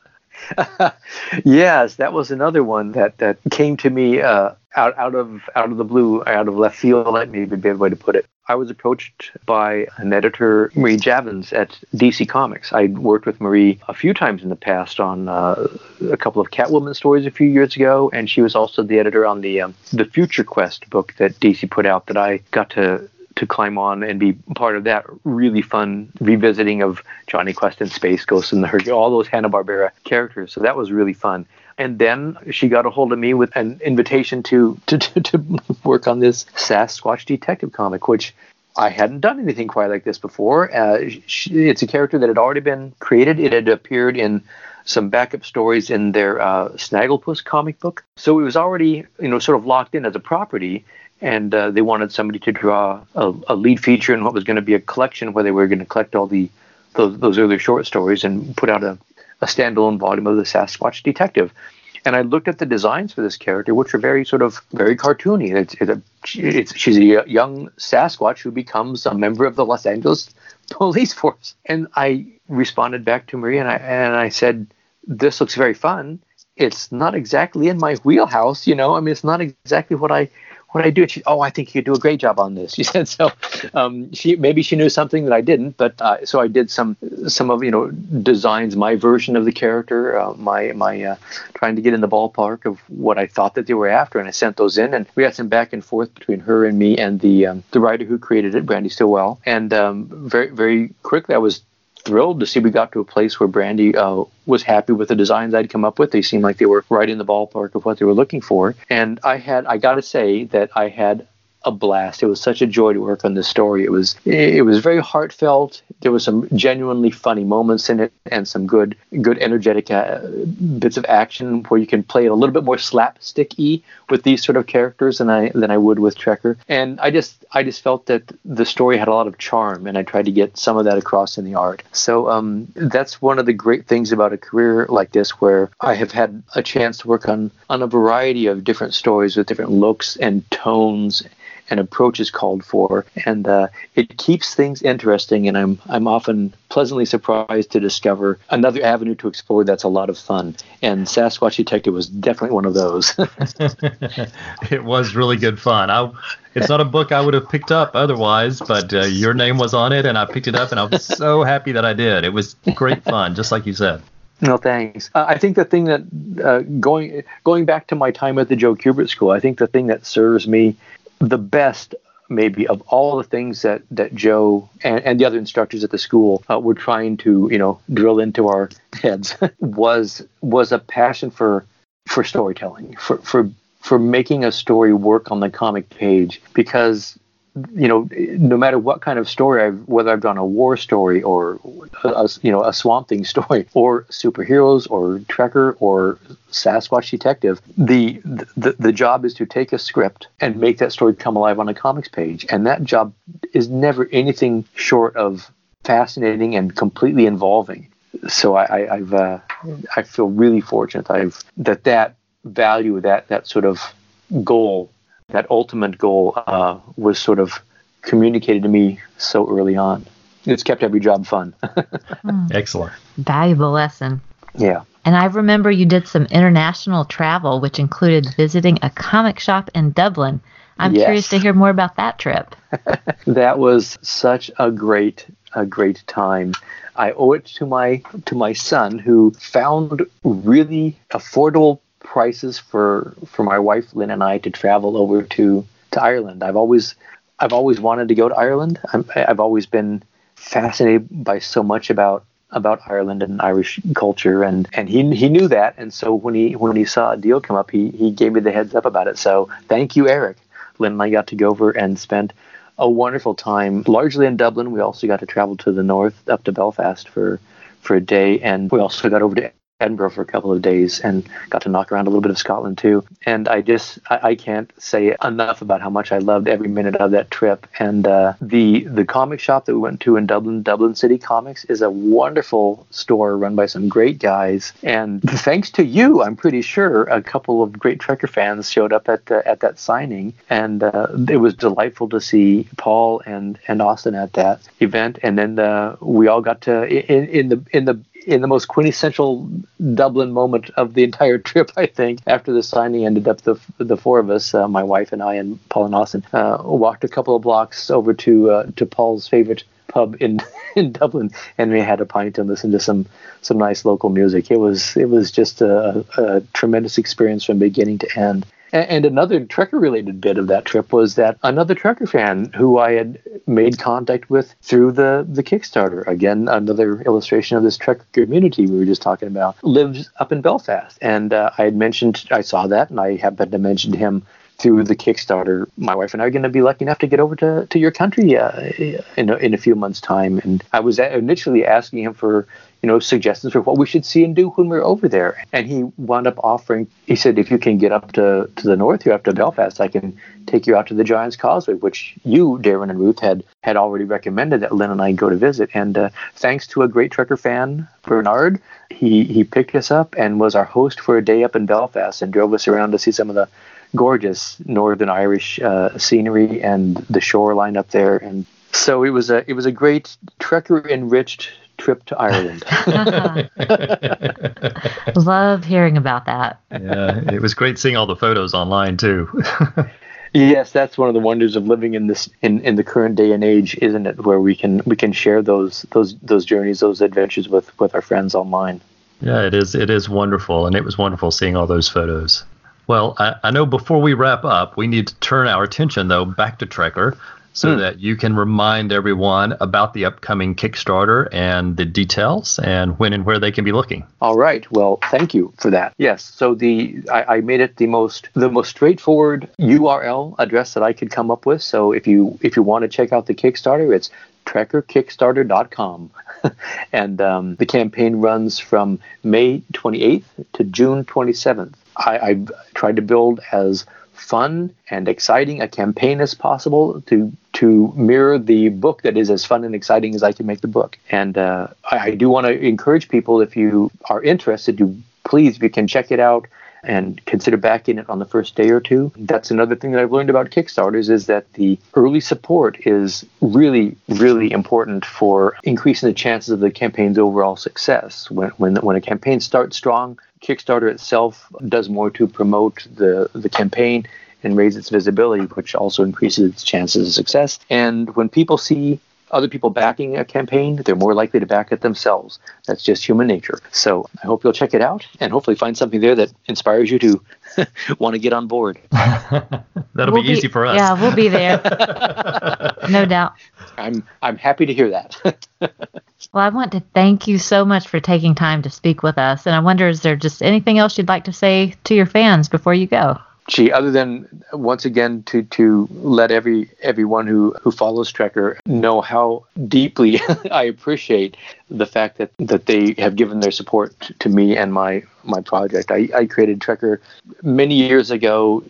Yes, that was another one that, that came to me uh, out out of out of the blue, out of left field. That may be a bad way to put it. I was approached by an editor, Marie Javins, at D C Comics. I'd worked with Marie a few times in the past on uh, a couple of Catwoman stories a few years ago, and she was also the editor on the um, the Future Quest book that D C put out. That I got to. to climb on and be part of that really fun revisiting of Johnny Quest and Space Ghost and the Hercules, all those Hanna-Barbera characters. So that was really fun. And then she got a hold of me with an invitation to, to, to, to work on this Sasquatch Detective comic, which I hadn't done anything quite like this before. Uh, she, it's a character that had already been created. It had appeared in some backup stories in their uh, Snagglepuss comic book. So it was already, you know, sort of locked in as a property. And uh, they wanted somebody to draw a, a lead feature in what was going to be a collection where they were going to collect all the those, those earlier short stories and put out a, a standalone volume of the Sasquatch Detective. And I looked at the designs for this character, which are very sort of very cartoony. It's, it's, a, it's she's a young Sasquatch who becomes a member of the Los Angeles police force. And I responded back to Marie and I and I said, "This looks very fun. It's not exactly in my wheelhouse, you know. I mean, it's not exactly what I." What I do, she, oh, I think you could do a great job on this. She said so. Um, she maybe she knew something that I didn't, but uh, so I did some some of you know designs, my version of the character, uh, my my uh, trying to get in the ballpark of what I thought that they were after, and I sent those in, and we had some back and forth between her and me and the um, the writer who created it, Brandy Stillwell, and um, very very quickly I was thrilled to see we got to a place where Brandy uh, was happy with the designs I'd come up with. They seemed like they were right in the ballpark of what they were looking for. And I had, I got to say that I had a blast. It was such a joy to work on this story. It was, it was very heartfelt. There was some genuinely funny moments in it and some good, good energetic uh, bits of action where you can play it a little bit more slapstick-y with these sort of characters than I, than I would with Trekker. And I just, I just felt that the story had a lot of charm, and I tried to get some of that across in the art. So um, that's one of the great things about a career like this, where I have had a chance to work on, on a variety of different stories with different looks and tones and approach is called for, and uh, it keeps things interesting. And I'm I'm often pleasantly surprised to discover another avenue to explore that's a lot of fun. And Sasquatch Detective was definitely one of those. It was really good fun. I, it's not a book I would have picked up otherwise, but uh, your name was on it, and I picked it up, and I was so happy that I did. It was great fun, just like you said. No, thanks. Uh, I think the thing that, uh, going going back to my time at the Joe Kubert School, I think the thing that serves me the best, maybe, of all the things that, that Joe and, and the other instructors at the school uh, were trying to, you know, drill into our heads was was a passion for for storytelling, for, for, for making a story work on the comic page. Because, you know, no matter what kind of story I've, whether I've done a war story or, a, you know, a Swamp Thing story or superheroes or Trekker or Sasquatch Detective, the, the the job is to take a script and make that story come alive on a comics page. And that job is never anything short of fascinating and completely involving. So I, I, I've, uh, I feel really fortunate I've that that value, that, that sort of goal, that ultimate goal uh, was sort of communicated to me so early on. It's kept every job fun. Excellent. Valuable lesson. Yeah. And I remember you did some international travel, which included visiting a comic shop in Dublin. I'm yes. curious to hear more about that trip. That was such a great, a great time. I owe it to my to my son, who found really affordable prices for for my wife Lynn and I to travel over to to Ireland. I've always I've always wanted to go to Ireland. I'm, I've always been fascinated by so much about about Ireland and Irish culture, and and he he knew that, and so when he when he saw a deal come up, he he gave me the heads up about it. So thank you, Eric. Lynn and I got to go over and spend a wonderful time, largely in Dublin. We also got to travel to the north up to Belfast for for a day, and we also got over to Edinburgh for a couple of days and got to knock around a little bit of Scotland too. And I just I, I can't say enough about how much I loved every minute of that trip. And uh, the the comic shop that we went to in Dublin, Dublin City Comics, is a wonderful store run by some great guys. And thanks to you, I'm pretty sure a couple of great Trekker fans showed up at the, at that signing, and uh, it was delightful to see Paul and and Austin at that event. And then uh, we all got to in, in the in the in the most quintessential Dublin moment of the entire trip, I think, after the signing ended up, the the four of us, uh, my wife and I and Paul and Austin, uh, walked a couple of blocks over to uh, to Paul's favorite pub in, in Dublin, and we had a pint and listened to some some nice local music. It was it was just a, a tremendous experience from beginning to end. And another Trekker-related bit of that trip was that another Trekker fan who I had made contact with through the, the Kickstarter, again, another illustration of this Trekker community we were just talking about, lives up in Belfast. And uh, I had mentioned, I saw that, and I happened to mention him through the Kickstarter. My wife and I are going to be lucky enough to get over to, to your country uh, in, a, in a few months' time. And I was initially asking him for, you know, suggestions for what we should see and do when we're over there. And he wound up offering, he said, if you can get up to, to the north here, up to Belfast, I can take you out to the Giant's Causeway, which you, Darren and Ruth, had, had already recommended that Lynn and I go to visit. And uh, thanks to a great Trekker fan, Bernard, he, he picked us up and was our host for a day up in Belfast and drove us around to see some of the gorgeous Northern Irish uh, scenery and the shoreline up there. And so it was a, it was a great Trekker-enriched trip to Ireland. Love hearing about that. Yeah, it was great seeing all the photos online too. Yes, that's one of the wonders of living in this in, in the current day and age, isn't it? Where we can we can share those those those journeys, those adventures with with our friends online. Yeah, it is it is wonderful, and it was wonderful seeing all those photos. Well, I, I know before we wrap up, we need to turn our attention though back to Trekker, so that you can remind everyone about the upcoming Kickstarter and the details and when and where they can be looking. All right. Well, thank you for that. Yes. So the I, I made it the most the most straightforward U R L address that I could come up with. So if you if you want to check out the Kickstarter, it's Trekker Kickstarter dot com. And um, the campaign runs from May twenty-eighth to June twenty-seventh. I, I've tried to build as fun and exciting a campaign as possible to to mirror the book that is as fun and exciting as I can make the book. And uh, I, I do want to encourage people, if you are interested, to please, if you can, check it out. and consider backing it on the first day or two. That's another thing that I've learned about Kickstarters is that the early support is really, really important for increasing the chances of the campaign's overall success. When when, when a campaign starts strong, Kickstarter itself does more to promote the, the campaign and raise its visibility, which also increases its chances of success. And when people see other people backing a campaign, they're more likely to back it themselves. That's just human nature. So I hope you'll check it out and hopefully find something there that inspires you to want to get on board. That'll we'll be, be easy for us. Yeah, we'll be there. No doubt. I'm I'm happy to hear that. Well, I want to thank you so much for taking time to speak with us. And I wonder, is there just anything else you'd like to say to your fans before you go? Gee, other than once again to, to let every everyone who, who follows Trekker know how deeply I appreciate the fact that, that they have given their support to me and my, my project. I, I created Trekker many years ago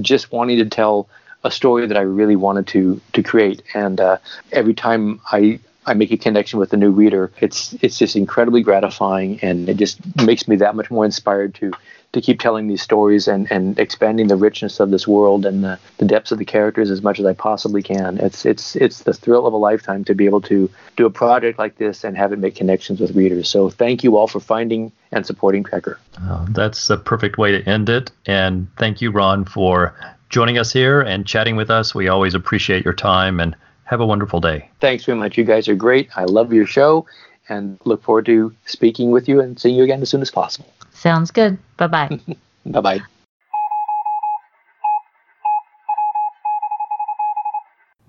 just wanting to tell a story that I really wanted to, to create. And uh, every time I... I make a connection with a new reader, it's it's just incredibly gratifying, and it just makes me that much more inspired to to keep telling these stories and, and expanding the richness of this world and the, the depths of the characters as much as I possibly can. It's it's it's the thrill of a lifetime to be able to do a project like this and have it make connections with readers. So thank you all for finding and supporting Trekker. Oh, that's a perfect way to end it. And thank you, Ron, for joining us here and chatting with us. We always appreciate your time, and have a wonderful day. Thanks very much. You guys are great. I love your show and look forward to speaking with you and seeing you again as soon as possible. Sounds good. Bye-bye. Bye-bye.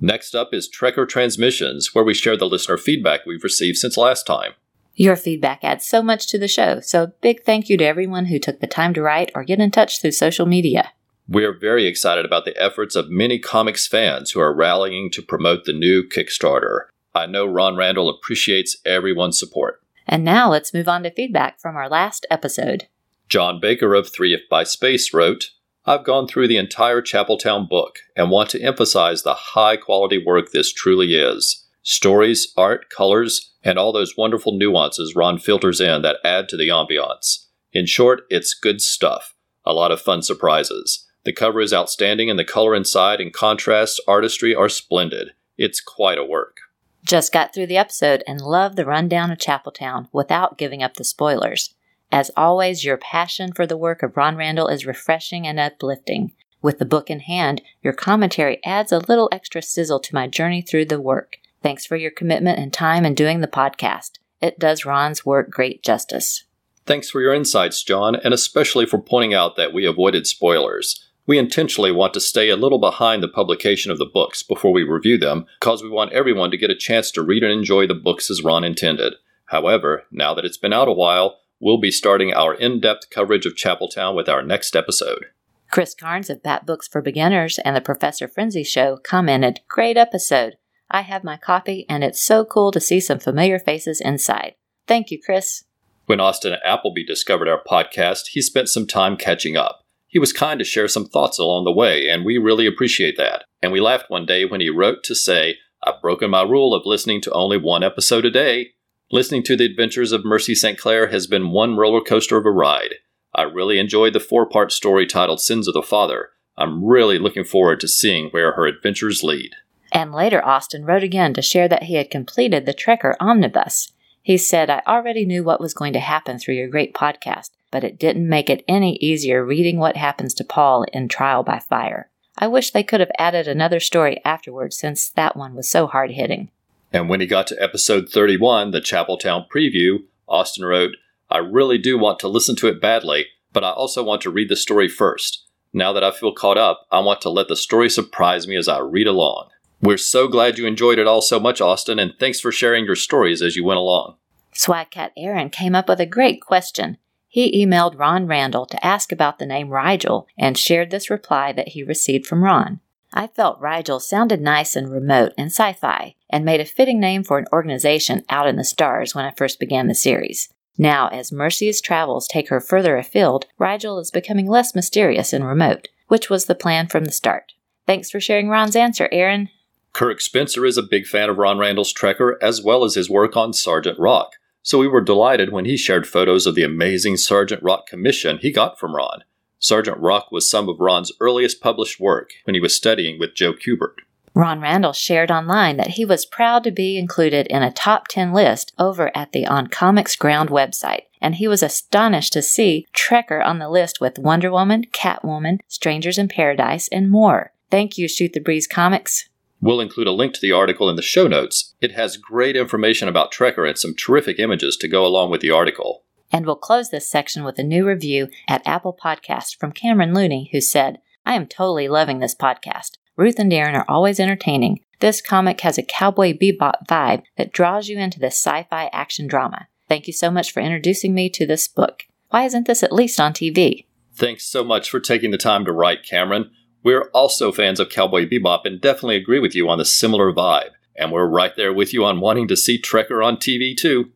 Next up is Trekker Transmissions, where we share the listener feedback we've received since last time. Your feedback adds so much to the show, so a big thank you to everyone who took the time to write or get in touch through social media. We're very excited about the efforts of many comics fans who are rallying to promote the new Kickstarter. I know Ron Randall appreciates everyone's support. And now let's move on to feedback from our last episode. John Baker of Three If By Space wrote, I've gone through the entire Chapeltown book and want to emphasize the high-quality work this truly is. Stories, art, colors, and all those wonderful nuances Ron filters in that add to the ambiance. In short, it's good stuff. A lot of fun surprises. The cover is outstanding, and the color inside and contrast artistry are splendid. It's quite a work. Just got through the episode and love the rundown of Chapeltown without giving up the spoilers. As always, your passion for the work of Ron Randall is refreshing and uplifting. With the book in hand, your commentary adds a little extra sizzle to my journey through the work. Thanks for your commitment and time in doing the podcast. It does Ron's work great justice. Thanks for your insights, John, and especially for pointing out that we avoided spoilers. We intentionally want to stay a little behind the publication of the books before we review them, because we want everyone to get a chance to read and enjoy the books as Ron intended. However, now that it's been out a while, we'll be starting our in-depth coverage of Chapeltown with our next episode. Chris Carnes of Bat Books for Beginners and the Professor Frenzy Show commented, Great episode. I have my copy, and it's so cool to see some familiar faces inside. Thank you, Chris. When Austin Appleby discovered our podcast, he spent some time catching up. He was kind to share some thoughts along the way, and we really appreciate that. And we laughed one day when he wrote to say, I've broken my rule of listening to only one episode a day. Listening to the adventures of Mercy Saint Clair has been one roller coaster of a ride. I really enjoyed the four-part story titled Sins of the Father. I'm really looking forward to seeing where her adventures lead. And later, Austin wrote again to share that he had completed the Trekker Omnibus. He said, I already knew what was going to happen through your great podcast, but it didn't make it any easier reading what happens to Paul in Trial by Fire. I wish they could have added another story afterwards since that one was so hard-hitting. And when he got to episode thirty-one, the Chapeltown preview, Austin wrote, I really do want to listen to it badly, but I also want to read the story first. Now that I feel caught up, I want to let the story surprise me as I read along. We're so glad you enjoyed it all so much, Austin, and thanks for sharing your stories as you went along. Swagcat Aaron came up with a great question. He emailed Ron Randall to ask about the name Rigel and shared this reply that he received from Ron. I felt Rigel sounded nice and remote and sci-fi and made a fitting name for an organization out in the stars when I first began the series. Now, as Mercy's travels take her further afield, Rigel is becoming less mysterious and remote, which was the plan from the start. Thanks for sharing Ron's answer, Aaron. Kirk Spencer is a big fan of Ron Randall's Trekker as well as his work on Sergeant Rock. So we were delighted when he shared photos of the amazing Sergeant Rock commission he got from Ron. Sergeant Rock was some of Ron's earliest published work when he was studying with Joe Kubert. Ron Randall shared online that he was proud to be included in a top ten list over at the On Comics Ground website, and he was astonished to see Trekker on the list with Wonder Woman, Catwoman, Strangers in Paradise, and more. Thank you, Shoot the Breeze Comics. We'll include a link to the article in the show notes. It has great information about Trekker and some terrific images to go along with the article. And we'll close this section with a new review at Apple Podcasts from Cameron Looney, who said, I am totally loving this podcast. Ruth and Darren are always entertaining. This comic has a Cowboy Bebop vibe that draws you into this sci-fi action drama. Thank you so much for introducing me to this book. Why isn't this at least on T V? Thanks so much for taking the time to write, Cameron. We're also fans of Cowboy Bebop and definitely agree with you on the similar vibe. And we're right there with you on wanting to see Trekker on T V, too.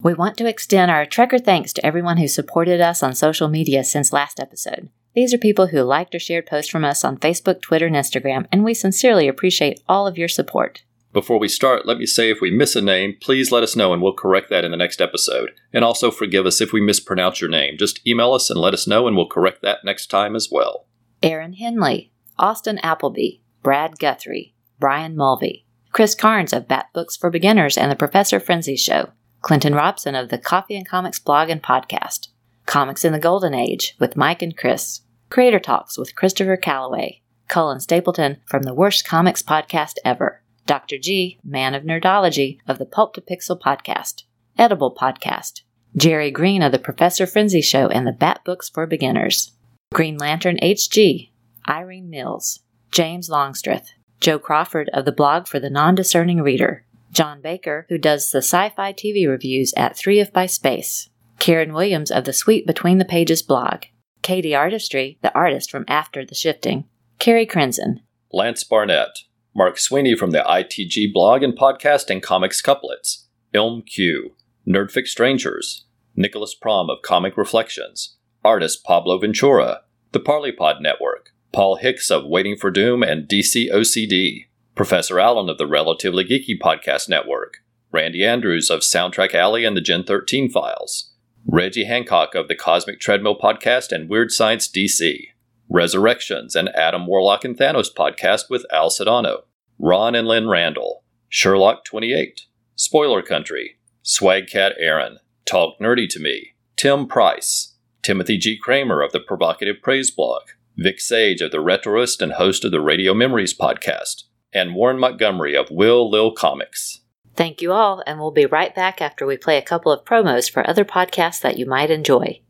We want to extend our Trekker thanks to everyone who supported us on social media since last episode. These are people who liked or shared posts from us on Facebook, Twitter, and Instagram, and we sincerely appreciate all of your support. Before we start, let me say if we miss a name, please let us know and we'll correct that in the next episode. And also forgive us if we mispronounce your name. Just email us and let us know and we'll correct that next time as well. Aaron Henley, Austin Appleby, Brad Guthrie, Brian Mulvey, Chris Carnes of Bat Books for Beginners and the Professor Frenzy Show, Clinton Robson of the Coffee and Comics blog and podcast, Comics in the Golden Age with Mike and Chris, Creator Talks with Christopher Calloway, Cullen Stapleton from the Worst Comics Podcast Ever, Doctor G, Man of Nerdology of the Pulp to Pixel podcast, Edible Podcast, Jerry Green of the Professor Frenzy Show and the Bat Books for Beginners, Green Lantern H G, Irene Mills, James Longstreth, Joe Crawford of the blog for the Non-Discerning Reader, John Baker, who does the sci-fi T V reviews at Three If By Space, Karen Williams of the Sweet Between the Pages blog, Katie Artistry, the artist from After the Shifting, Carrie Crenson, Lance Barnett, Mark Sweeney from the I T G blog and podcast and Comics Couplets, Elm Q, Nerdfic Strangers, Nicholas Prom of Comic Reflections, artist Pablo Ventura, the Parleypod Network, Paul Hicks of Waiting for Doom and D C O C D, Professor Allen of the Relatively Geeky Podcast Network, Randy Andrews of Soundtrack Alley and the Gen thirteen Files, Reggie Hancock of the Cosmic Treadmill Podcast and Weird Science D C, Resurrections and Adam Warlock and Thanos Podcast with Al Sedano, Ron and Lynn Randall, Sherlock twenty-eight, Spoiler Country, Swagcat Aaron, Talk Nerdy to Me, Tim Price, Timothy G. Kramer of the Provocative Praise blog, Vic Sage of the Retroist and host of the Radio Memories Podcast, and Warren Montgomery of Will Lil Comics. Thank you all, and we'll be right back after we play a couple of promos for other podcasts that you might enjoy.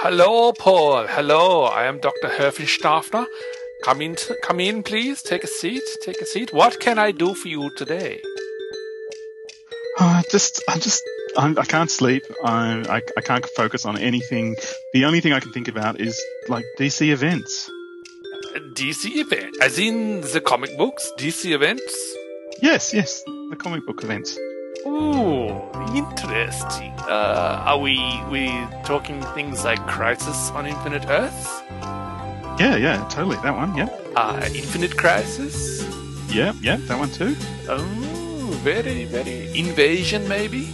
Hello, Paul. Hello, I am Doctor Herfenstaffner. Come in, come in, please. Take a seat. Take a seat. What can I do for you today? Uh, just, I just, I'm, I can't sleep. I, I, I can't focus on anything. The only thing I can think about is like D C events. D C event, as in the comic books, D C events? Yes, yes, the comic book events. Oh, interesting. Uh, are we we talking things like Crisis on Infinite Earths? Yeah, yeah, totally, that one, yeah. Uh, Infinite Crisis? Yeah, yeah, that one too. Oh, very, very. Invasion, maybe?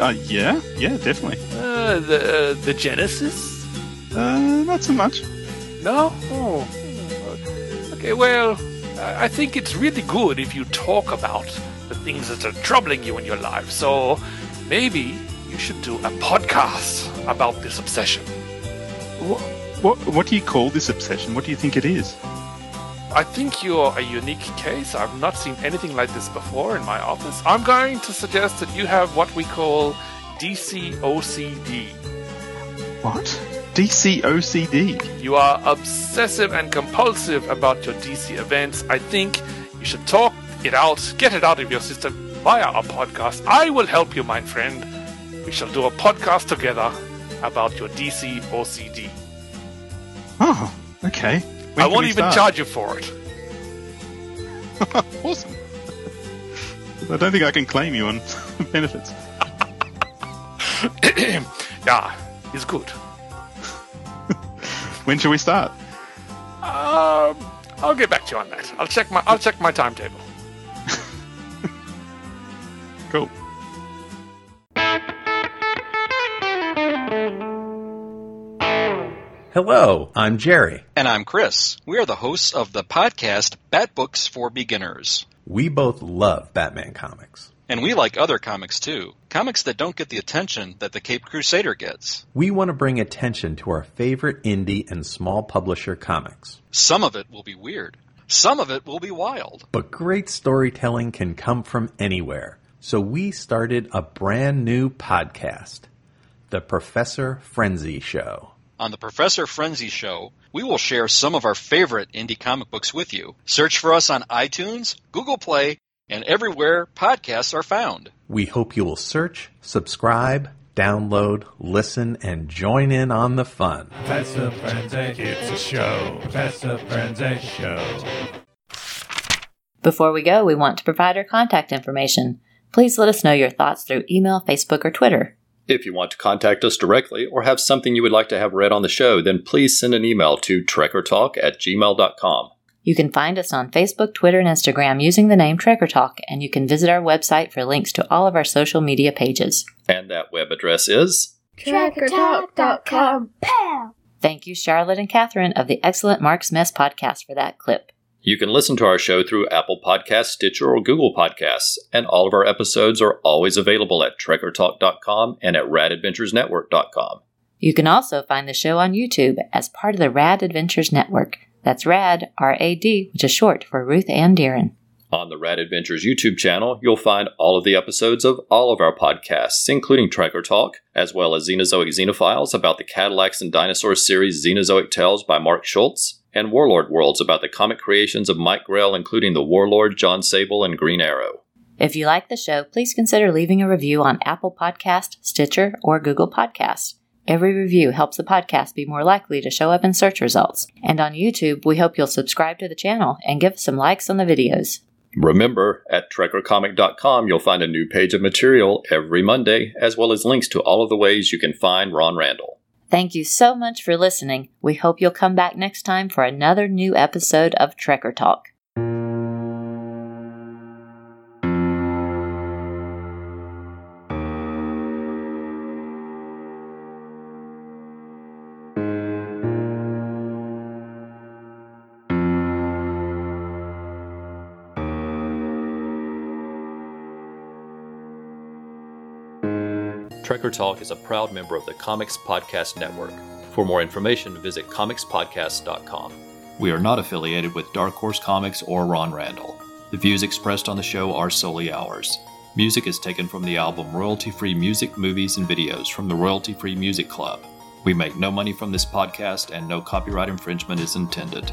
Uh, yeah, yeah, definitely. Uh, the, uh, the Genesis? Uh, not so much. No? Oh. Okay, well, I think it's really good if you talk about the things that are troubling you in your life. So maybe you should do a podcast about this obsession. What, what, what do you call this obsession? What do you think it is? I think you're a unique case. I've not seen anything like this before in my office. I'm going to suggest that you have what we call D C O C D. What? D C O C D. You are obsessive and compulsive about your D C events. I think you should talk it out, get it out of your system via our podcast. I will help you, my friend. We shall do a podcast together about your D C O C D. Oh, okay. When I won't even start? charge you for it. Awesome. I don't think I can claim you on benefits. Yeah, it's good. When shall we start? Um, I'll get back to you on that. I'll check my I'll check my timetable. Cool. Hello, I'm Jerry. And I'm Chris. We are the hosts of the podcast Bat Books for Beginners. We both love Batman comics. And we like other comics, too. Comics that don't get the attention that the Caped Crusader gets. We want to bring attention to our favorite indie and small publisher comics. Some of it will be weird. Some of it will be wild. But great storytelling can come from anywhere. So we started a brand new podcast, The Professor Frenzy Show. On the Professor Frenzy Show, we will share some of our favorite indie comic books with you. Search for us on iTunes, Google Play, and everywhere podcasts are found. We hope you will search, subscribe, download, listen, and join in on the fun. Professor Frenzy, it's a show. Professor Frenzy Show. Before we go, we want to provide our contact information. Please let us know your thoughts through email, Facebook, or Twitter. If you want to contact us directly or have something you would like to have read on the show, then please send an email to trekker talk at gmail dot com. You can find us on Facebook, Twitter, and Instagram using the name Trekker Talk, and you can visit our website for links to all of our social media pages. And that web address is trekker talk dot com. Thank you, Charlotte and Catherine of the excellent Mark's Mess podcast for that clip. You can listen to our show through Apple Podcasts, Stitcher, or Google Podcasts, and all of our episodes are always available at trekker talk dot com and at rad adventures network dot com. You can also find the show on YouTube as part of the Rad Adventures Network. That's Rad, R A D, which is short for Ruth Ann Deeren. On the Rad Adventures YouTube channel, you'll find all of the episodes of all of our podcasts, including Trekker Talk, as well as Xenozoic Xenophiles about the Cadillacs and Dinosaurs series Xenozoic Tales by Mark Schultz, and Warlord Worlds about the comic creations of Mike Grell, including The Warlord, John Sable, and Green Arrow. If you like the show, please consider leaving a review on Apple Podcasts, Stitcher, or Google Podcasts. Every review helps the podcast be more likely to show up in search results. And on YouTube, we hope you'll subscribe to the channel and give us some likes on the videos. Remember, at trekker comic dot com, you'll find a new page of material every Monday, as well as links to all of the ways you can find Ron Randall. Thank you so much for listening. We hope you'll come back next time for another new episode of Trekker Talk. Trekker Talk is a proud member of the Comics Podcast Network. For more information, visit comics podcast dot com. We are not affiliated with Dark Horse Comics or Ron Randall. The views expressed on the show are solely ours. Music is taken from the album Royalty Free Music, Movies, and Videos from the Royalty Free Music Club. We make no money from this podcast and no copyright infringement is intended.